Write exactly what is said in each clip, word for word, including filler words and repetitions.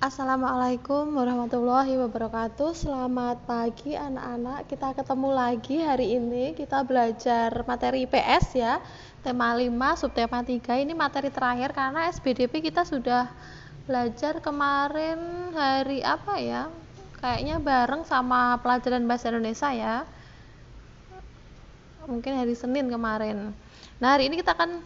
Assalamualaikum warahmatullahi wabarakatuh. Selamat pagi anak-anak. Kita ketemu lagi hari ini. Kita belajar materi I P S ya. Tema lima, subtema tiga. Ini materi terakhir karena S B D P kita sudah belajar kemarin hari apa ya? Kayaknya bareng sama pelajaran bahasa Indonesia ya. Mungkin hari Senin kemarin. Nah, hari ini kita akan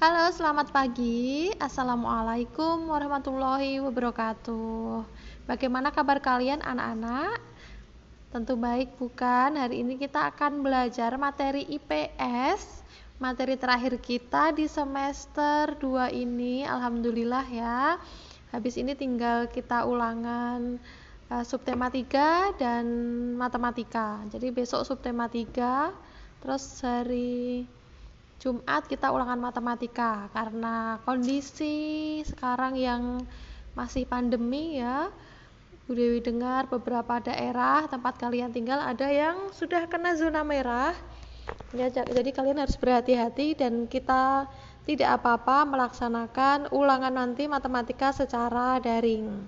Halo, selamat pagi. Assalamualaikum warahmatullahi wabarakatuh. Bagaimana kabar kalian anak-anak? Tentu baik bukan? Hari ini kita akan belajar materi I P S, materi terakhir kita di semester dua ini. Alhamdulillah ya. Habis ini tinggal kita ulangan uh, subtema tiga dan matematika. Jadi besok subtema tiga, terus hari Jumat kita ulangan matematika karena kondisi sekarang yang masih pandemi ya. Bu Dewi dengar beberapa daerah tempat kalian tinggal ada yang sudah kena zona merah ya, jadi kalian harus berhati-hati dan kita tidak apa-apa melaksanakan ulangan nanti matematika secara daring.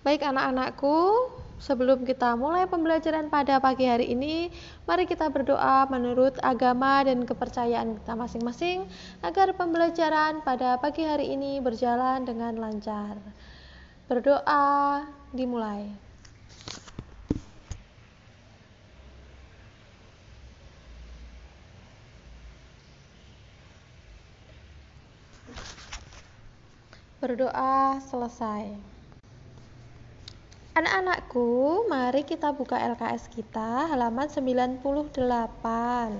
Baik anak-anakku, sebelum kita mulai pembelajaran pada pagi hari ini, mari kita berdoa menurut agama dan kepercayaan kita masing-masing agar pembelajaran pada pagi hari ini berjalan dengan lancar. Berdoa dimulai. Berdoa selesai. Anak-anakku, mari kita buka L K S kita halaman sembilan puluh delapan.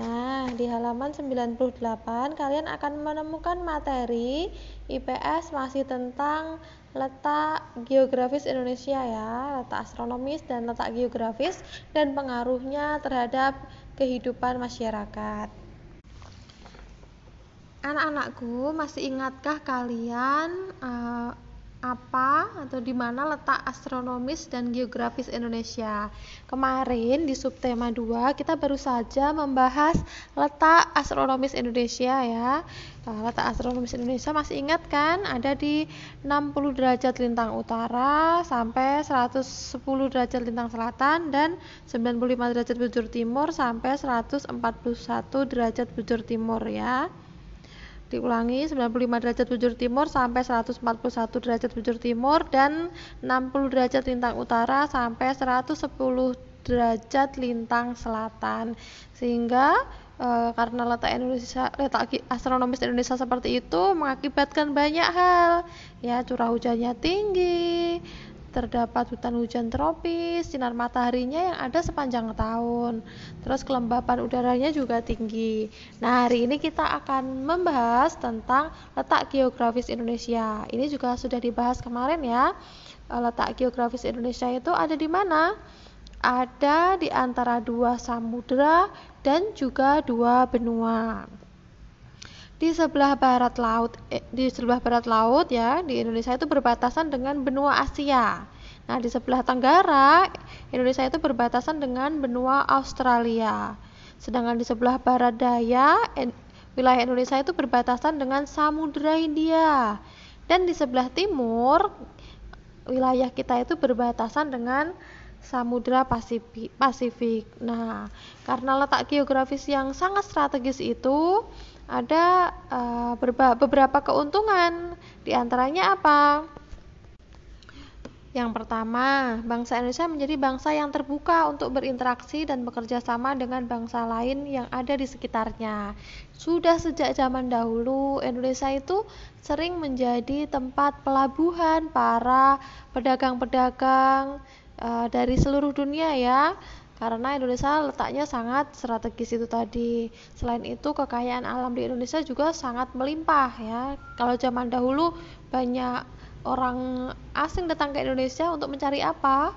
Nah, di halaman sembilan puluh delapan kalian akan menemukan materi I P S masih tentang letak geografis Indonesia ya, letak astronomis dan letak geografis dan pengaruhnya terhadap kehidupan masyarakat. Anak-anakku, masih ingatkah kalian uh, apa atau di mana letak astronomis dan geografis Indonesia? Kemarin di subtema dua kita baru saja membahas letak astronomis Indonesia ya. Nah, letak astronomis Indonesia masih ingat kan? Ada di enam puluh derajat lintang utara sampai seratus sepuluh derajat lintang selatan dan sembilan puluh lima derajat bujur timur sampai seratus empat puluh satu derajat bujur timur ya. Diulangi, sembilan puluh lima derajat bujur timur sampai seratus empat puluh satu derajat bujur timur dan enam puluh derajat lintang utara sampai seratus sepuluh derajat lintang selatan. Sehingga e, karena letak Indonesia, letak astronomis Indonesia seperti itu mengakibatkan banyak hal. Ya, curah hujannya tinggi, terdapat hutan hujan tropis, sinar mataharinya yang ada sepanjang tahun. Terus kelembapan udaranya juga tinggi. Nah, hari ini kita akan membahas tentang letak geografis Indonesia. Ini juga sudah dibahas kemarin ya. Letak geografis Indonesia itu ada di mana? Ada di antara dua samudera dan juga dua benua. Di sebelah barat laut eh, di sebelah barat laut ya, di Indonesia itu berbatasan dengan benua Asia. Nah, di sebelah tenggara Indonesia itu berbatasan dengan benua Australia. Sedangkan di sebelah barat daya in, wilayah Indonesia itu berbatasan dengan Samudra Hindia. Dan di sebelah timur wilayah kita itu berbatasan dengan Samudra Pasifik. Nah, karena letak geografis yang sangat strategis itu, ada uh, beberapa keuntungan. Di antaranya apa? Yang pertama, bangsa Indonesia menjadi bangsa yang terbuka untuk berinteraksi dan bekerja sama dengan bangsa lain yang ada di sekitarnya. Sudah sejak zaman dahulu, Indonesia itu sering menjadi tempat pelabuhan para pedagang-pedagang uh, dari seluruh dunia ya. Karena Indonesia letaknya sangat strategis itu tadi. Selain itu, kekayaan alam di Indonesia juga sangat melimpah ya. Kalau zaman dahulu banyak orang asing datang ke Indonesia untuk mencari apa?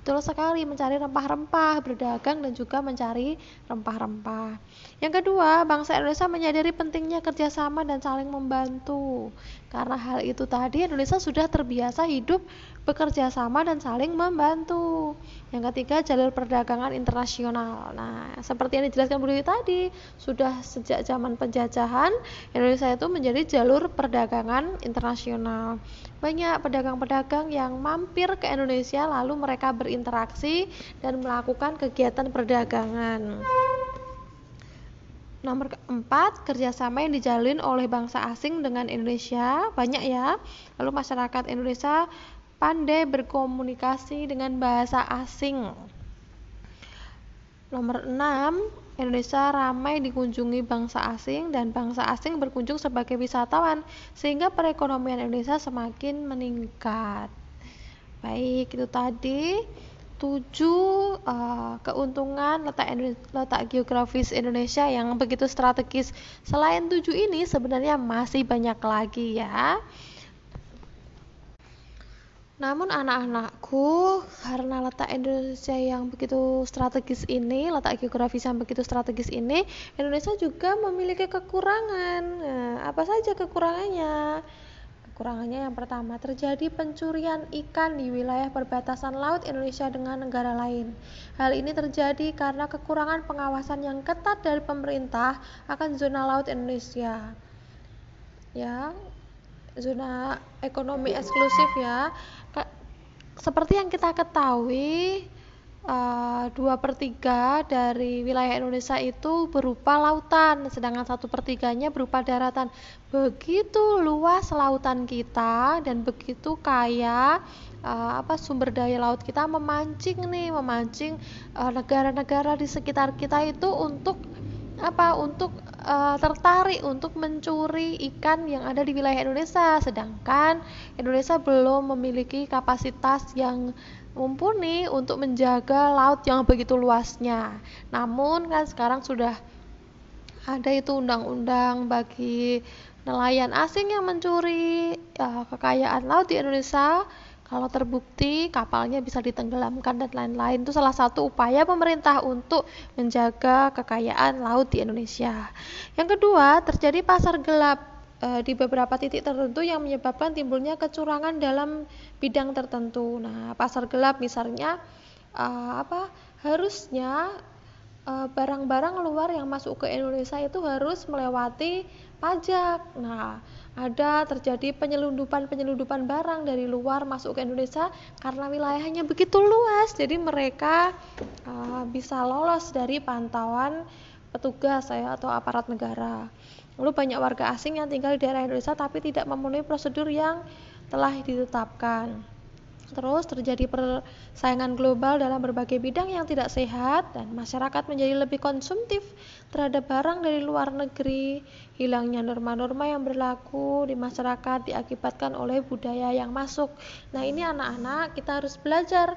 betul sekali, mencari rempah-rempah, berdagang dan juga mencari rempah-rempah. Yang kedua, bangsa Indonesia menyadari pentingnya kerjasama dan saling membantu. Karena hal itu tadi, Indonesia sudah terbiasa hidup bekerja sama dan saling membantu. Yang ketiga, jalur perdagangan internasional. Nah, seperti yang dijelaskan Bu Dewi tadi, sudah sejak zaman penjajahan, Indonesia itu menjadi jalur perdagangan internasional. Banyak pedagang-pedagang yang mampir ke Indonesia, lalu mereka ber interaksi dan melakukan kegiatan perdagangan. Nomor keempat, kerjasama yang dijalin oleh bangsa asing dengan Indonesia, banyak ya. Lalu masyarakat Indonesia pandai berkomunikasi dengan bahasa asing. Nomor enam, Indonesia ramai dikunjungi bangsa asing dan bangsa asing berkunjung sebagai wisatawan, sehingga perekonomian Indonesia semakin meningkat. Baik, itu tadi tujuh uh, keuntungan letak, letak geografis Indonesia yang begitu strategis. Selain tujuh ini sebenarnya masih banyak lagi ya. Namun anak-anakku, karena letak Indonesia yang begitu strategis ini, letak geografis yang begitu strategis ini, Indonesia juga memiliki kekurangan. Nah, apa saja kekurangannya? Kekurangannya yang pertama, terjadi pencurian ikan di wilayah perbatasan laut Indonesia dengan negara lain. Hal ini terjadi karena kekurangan pengawasan yang ketat dari pemerintah akan zona laut Indonesia. Ya, zona ekonomi eksklusif ya. Seperti yang kita ketahui, dua per tiga dari wilayah Indonesia itu berupa lautan, sedangkan satu per tiganya berupa daratan. Begitu luas lautan kita dan begitu kaya uh, apa sumber daya laut kita, memancing nih, memancing uh, negara-negara di sekitar kita itu untuk apa? Untuk uh, tertarik untuk mencuri ikan yang ada di wilayah Indonesia, sedangkan Indonesia belum memiliki kapasitas yang mumpuni untuk menjaga laut yang begitu luasnya. Namun kan sekarang sudah ada itu undang-undang bagi nelayan asing yang mencuri ya, kekayaan laut di Indonesia. Kalau terbukti, kapalnya bisa ditenggelamkan dan lain-lain. Itu salah satu upaya pemerintah untuk menjaga kekayaan laut di Indonesia. Yang kedua, terjadi pasar gelap di beberapa titik tertentu yang menyebabkan timbulnya kecurangan dalam bidang tertentu. Nah, pasar gelap misalnya uh, apa? Harusnya uh, barang-barang luar yang masuk ke Indonesia itu harus melewati pajak. Nah, ada terjadi penyelundupan-penyelundupan barang dari luar masuk ke Indonesia karena wilayahnya begitu luas, jadi mereka uh, bisa lolos dari pantauan petugas ya, atau aparat negara. Lalu banyak warga asing yang tinggal di daerah Indonesia tapi tidak memenuhi prosedur yang telah ditetapkan. Terus terjadi persaingan global dalam berbagai bidang yang tidak sehat dan masyarakat menjadi lebih konsumtif terhadap barang dari luar negeri. Hilangnya norma-norma yang berlaku di masyarakat diakibatkan oleh budaya yang masuk. Nah, ini anak-anak kita harus belajar.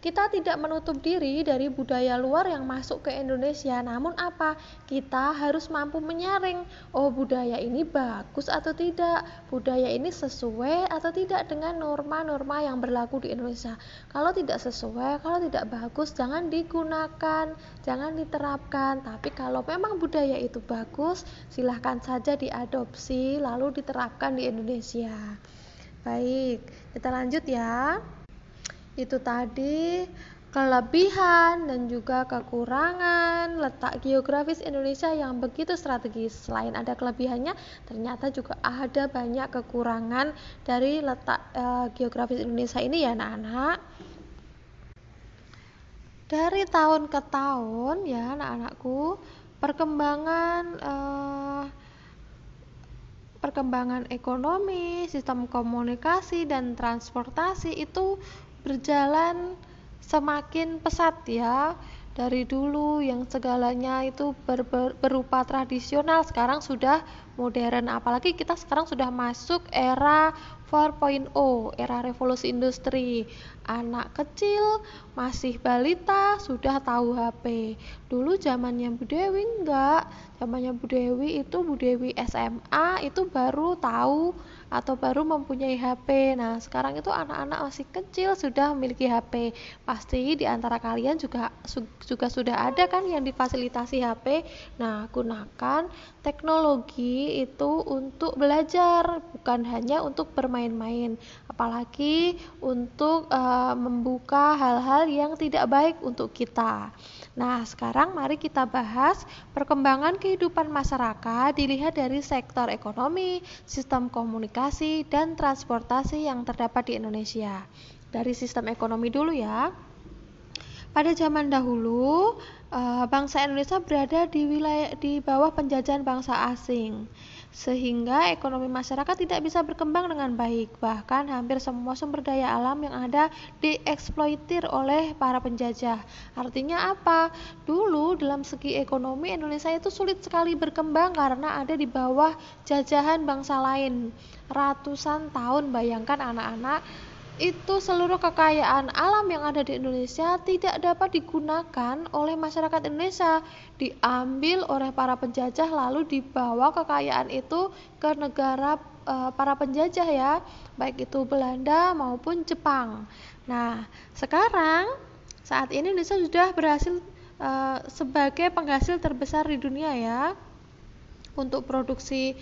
Kita tidak menutup diri dari budaya luar yang masuk ke Indonesia, namun apa? Kita harus mampu menyaring, oh budaya ini bagus atau tidak, budaya ini sesuai atau tidak dengan norma-norma yang berlaku di Indonesia. Kalau tidak sesuai, kalau tidak bagus, jangan digunakan, jangan diterapkan. Tapi kalau memang budaya itu bagus, silahkan saja diadopsi, lalu diterapkan di Indonesia. Baik, kita lanjut ya. Itu tadi kelebihan dan juga kekurangan letak geografis Indonesia yang begitu strategis. Selain ada kelebihannya, ternyata juga ada banyak kekurangan dari letak e, geografis Indonesia ini ya anak-anak. Dari tahun ke tahun ya anak-anakku, perkembangan e, perkembangan ekonomi, sistem komunikasi dan transportasi itu berjalan semakin pesat ya. Dari dulu yang segalanya itu ber, ber, berupa tradisional, sekarang sudah modern. Apalagi kita sekarang sudah masuk era empat titik nol, era revolusi industri. anak kecil, masih balita, sudah tahu H P. Dulu zamannya Bu Dewi enggak. Zamannya Bu Dewi itu Bu Dewi S M A itu baru tahu atau baru mempunyai H P. Nah, sekarang itu anak-anak masih kecil sudah memiliki H P. Pasti di antara kalian juga juga sudah ada kan yang difasilitasi H P. Nah, gunakan teknologi itu untuk belajar, bukan hanya untuk bermain-main. Apalagi untuk e, membuka hal-hal yang tidak baik untuk kita. Nah, sekarang mari kita bahas perkembangan kehidupan masyarakat dilihat dari sektor ekonomi, sistem komunikasi, dan transportasi yang terdapat di Indonesia. Dari sistem ekonomi dulu ya. Pada zaman dahulu, e, bangsa Indonesia berada di wilayah di bawah penjajahan bangsa asing, sehingga ekonomi masyarakat tidak bisa berkembang dengan baik. Bahkan hampir semua sumber daya alam yang ada dieksploitir oleh para penjajah. Artinya apa? Dulu dalam segi ekonomi Indonesia itu sulit sekali berkembang karena ada di bawah jajahan bangsa lain. Ratusan tahun, bayangkan anak-anak, itu seluruh kekayaan alam yang ada di Indonesia tidak dapat digunakan oleh masyarakat Indonesia, diambil oleh para penjajah lalu dibawa kekayaan itu ke negara e, para penjajah ya, baik itu Belanda maupun Jepang. Nah, sekarang saat ini Indonesia sudah berhasil e, sebagai penghasil terbesar di dunia ya untuk produksi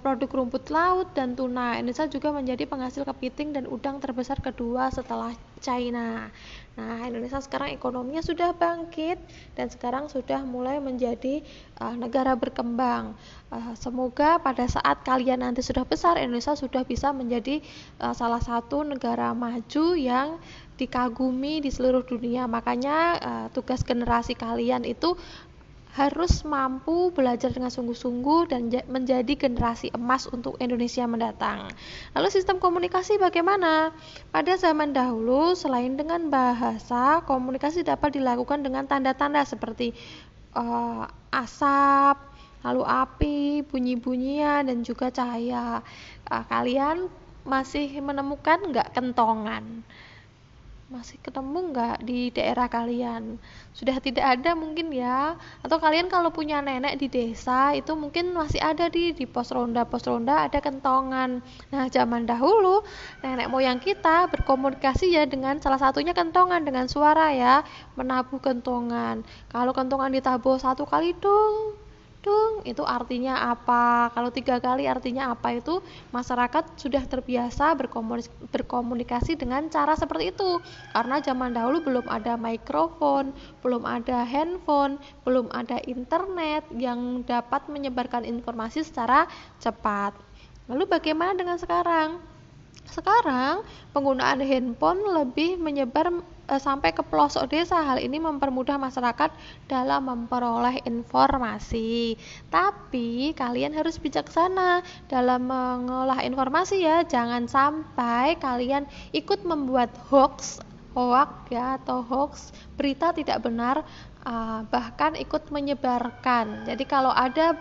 produk rumput laut dan tuna. Indonesia juga menjadi penghasil kepiting dan udang terbesar kedua setelah China. Nah, Indonesia sekarang ekonominya sudah bangkit dan sekarang sudah mulai menjadi uh, negara berkembang. Uh, semoga pada saat kalian nanti sudah besar, Indonesia sudah bisa menjadi uh, salah satu negara maju yang dikagumi di seluruh dunia. Makanya uh, tugas generasi kalian itu harus mampu belajar dengan sungguh-sungguh dan menjadi generasi emas untuk Indonesia mendatang. Lalu sistem komunikasi bagaimana? Pada zaman dahulu, selain dengan bahasa, komunikasi dapat dilakukan dengan tanda-tanda seperti uh, asap, lalu api, bunyi-bunyian, dan juga cahaya. Uh, kalian masih menemukan nggak kentongan? Masih ketemu nggak di daerah kalian? Sudah tidak ada mungkin ya, atau kalian kalau punya nenek di desa itu mungkin masih ada di di pos ronda pos ronda ada kentongan. Nah, zaman dahulu nenek moyang kita berkomunikasi ya dengan salah satunya kentongan, dengan suara ya, menabuh kentongan. Kalau kentongan ditabuh satu kali, dong dung, itu artinya apa? Kalau tiga kali artinya apa? Itu masyarakat sudah terbiasa berkomunikasi dengan cara seperti itu, karena zaman dahulu belum ada mikrofon, belum ada handphone, belum ada internet yang dapat menyebarkan informasi secara cepat. Lalu bagaimana dengan sekarang? Sekarang penggunaan handphone lebih menyebar sampai ke pelosok desa. Hal ini mempermudah masyarakat dalam memperoleh informasi. Tapi kalian harus bijaksana dalam mengolah informasi ya. Jangan sampai kalian ikut membuat hoax, hoax ya, atau hoax berita tidak benar, bahkan ikut menyebarkan. Jadi kalau ada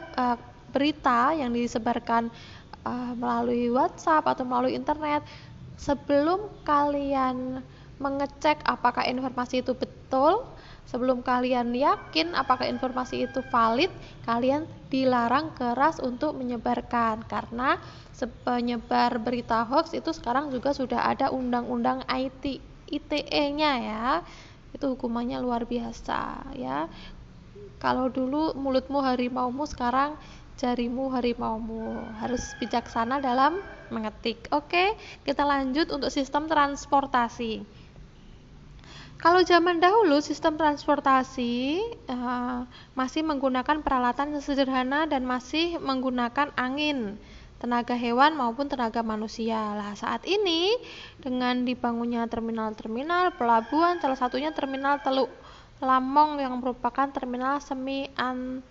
berita yang disebarkan melalui WhatsApp atau melalui internet, sebelum kalian mengecek apakah informasi itu betul, sebelum kalian yakin apakah informasi itu valid, kalian dilarang keras untuk menyebarkan, karena penyebar berita hoax itu sekarang juga sudah ada undang-undang I T E-nya ya. Itu hukumannya luar biasa ya. Kalau dulu mulutmu harimaumu, sekarang jarimu harimaumu. Harus bijaksana dalam mengetik. Oke, kita lanjut untuk sistem transportasi. Kalau zaman dahulu sistem transportasi uh, masih menggunakan peralatan yang sederhana dan masih menggunakan angin, tenaga hewan maupun tenaga manusia. Lah, saat ini dengan dibangunnya terminal-terminal pelabuhan, salah satunya terminal Teluk Lamong yang merupakan terminal semi an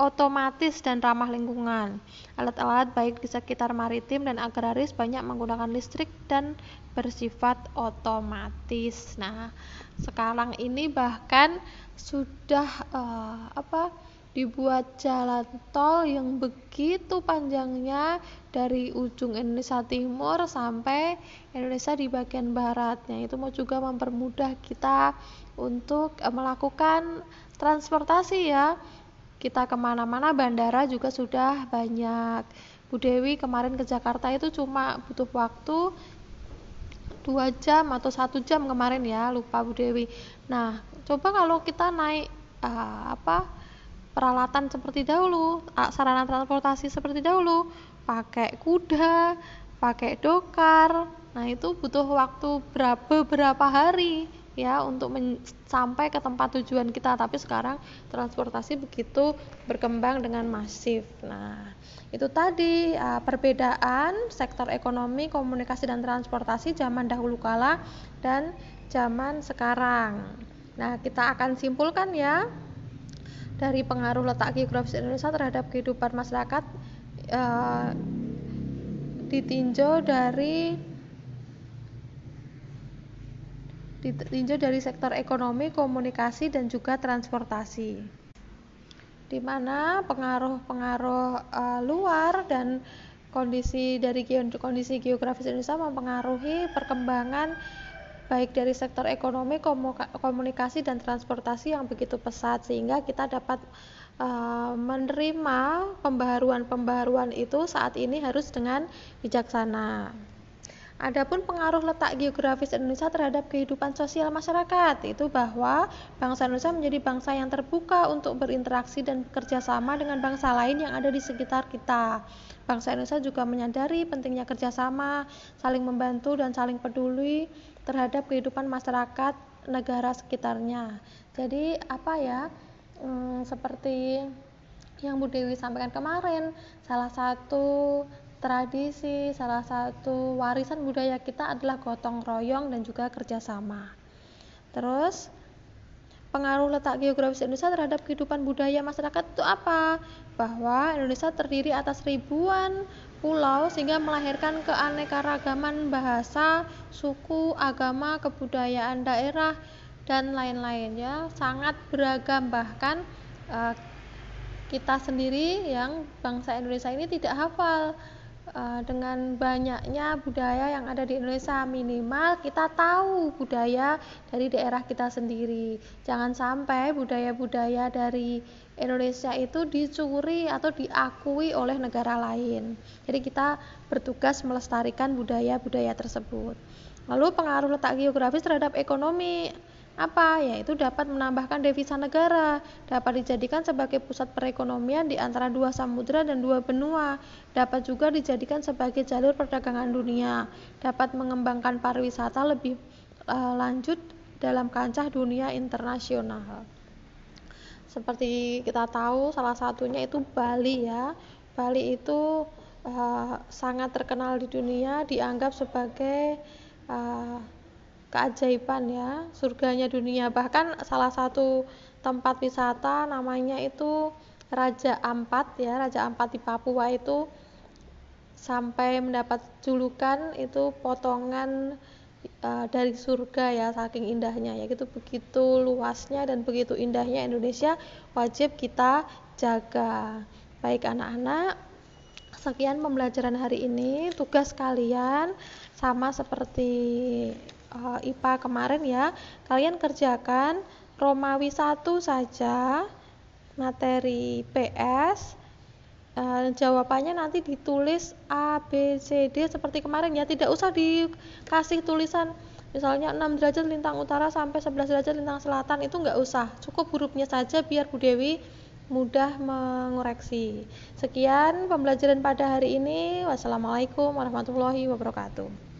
otomatis dan ramah lingkungan. Alat-alat baik di sekitar maritim dan agraris banyak menggunakan listrik dan bersifat otomatis. Nah, sekarang ini bahkan sudah uh, apa dibuat jalan tol yang begitu panjangnya dari ujung Indonesia Timur sampai Indonesia di bagian baratnya. Itu mau juga mempermudah kita untuk melakukan transportasi ya, kita kemana-mana, bandara juga sudah banyak. Bu Dewi kemarin ke Jakarta itu cuma butuh waktu dua jam atau satu jam kemarin ya, lupa Bu Dewi. Nah, coba kalau kita naik uh, apa peralatan seperti dahulu, sarana transportasi seperti dahulu, pakai kuda, pakai dokar. Nah, itu butuh waktu berapa berapa hari ya untuk men- sampai ke tempat tujuan kita. Tapi sekarang transportasi begitu berkembang dengan masif. Nah, itu tadi uh, perbedaan sektor ekonomi, komunikasi dan transportasi zaman dahulu kala dan zaman sekarang. Nah, kita akan simpulkan ya, dari pengaruh letak geografis Indonesia terhadap kehidupan masyarakat e, ditinjau dari ditinjau dari sektor ekonomi, komunikasi dan juga transportasi, di mana pengaruh-pengaruh e, luar dan kondisi dari kondisi geografis Indonesia mempengaruhi perkembangan baik dari sektor ekonomi, komunikasi, dan transportasi yang begitu pesat, sehingga kita dapat uh, menerima pembaharuan-pembaharuan itu saat ini harus dengan bijaksana. Adapun pengaruh letak geografis Indonesia terhadap kehidupan sosial masyarakat, itu bahwa bangsa Indonesia menjadi bangsa yang terbuka untuk berinteraksi dan bekerja sama dengan bangsa lain yang ada di sekitar kita. Bangsa Indonesia juga menyadari pentingnya kerjasama, saling membantu dan saling peduli terhadap kehidupan masyarakat negara sekitarnya. Jadi apa ya, hmm, seperti yang Bu Dewi sampaikan kemarin, salah satu tradisi, salah satu warisan budaya kita adalah gotong royong dan juga kerjasama. Terus pengaruh letak geografis Indonesia terhadap kehidupan budaya masyarakat itu apa? Bahwa Indonesia terdiri atas ribuan pulau sehingga melahirkan keanekaragaman bahasa, suku, agama, kebudayaan daerah dan lain-lain ya, sangat beragam. Bahkan eh, kita sendiri yang bangsa Indonesia ini tidak hafal eh, dengan banyaknya budaya yang ada di Indonesia. Minimal kita tahu budaya dari daerah kita sendiri, jangan sampai budaya-budaya dari Indonesia itu dicuri atau diakui oleh negara lain. Jadi kita bertugas melestarikan budaya-budaya tersebut. Lalu pengaruh letak geografis terhadap ekonomi apa? Yaitu dapat menambahkan devisa negara, dapat dijadikan sebagai pusat perekonomian di antara dua samudera dan dua benua, dapat juga dijadikan sebagai jalur perdagangan dunia, dapat mengembangkan pariwisata lebih uh, lanjut dalam kancah dunia internasional. Seperti kita tahu salah satunya itu Bali ya. Bali itu uh, sangat terkenal di dunia, dianggap sebagai uh, keajaiban ya, surganya dunia. Bahkan salah satu tempat wisata namanya itu Raja Ampat ya, Raja Ampat di Papua itu sampai mendapat julukan itu potongan dari surga ya, saking indahnya ya, gitu, begitu luasnya dan begitu indahnya Indonesia, wajib kita jaga. Baik anak-anak, sekian pembelajaran hari ini. Tugas kalian sama seperti uh, I P A kemarin ya, kalian kerjakan Romawi satu saja, materi P S. Uh, jawabannya nanti ditulis A, B, C, D seperti kemarin ya, tidak usah dikasih tulisan misalnya enam derajat lintang utara sampai sebelas derajat lintang selatan, itu nggak usah, cukup hurufnya saja biar Bu Dewi mudah mengoreksi. Sekian pembelajaran pada hari ini. Wassalamualaikum warahmatullahi wabarakatuh.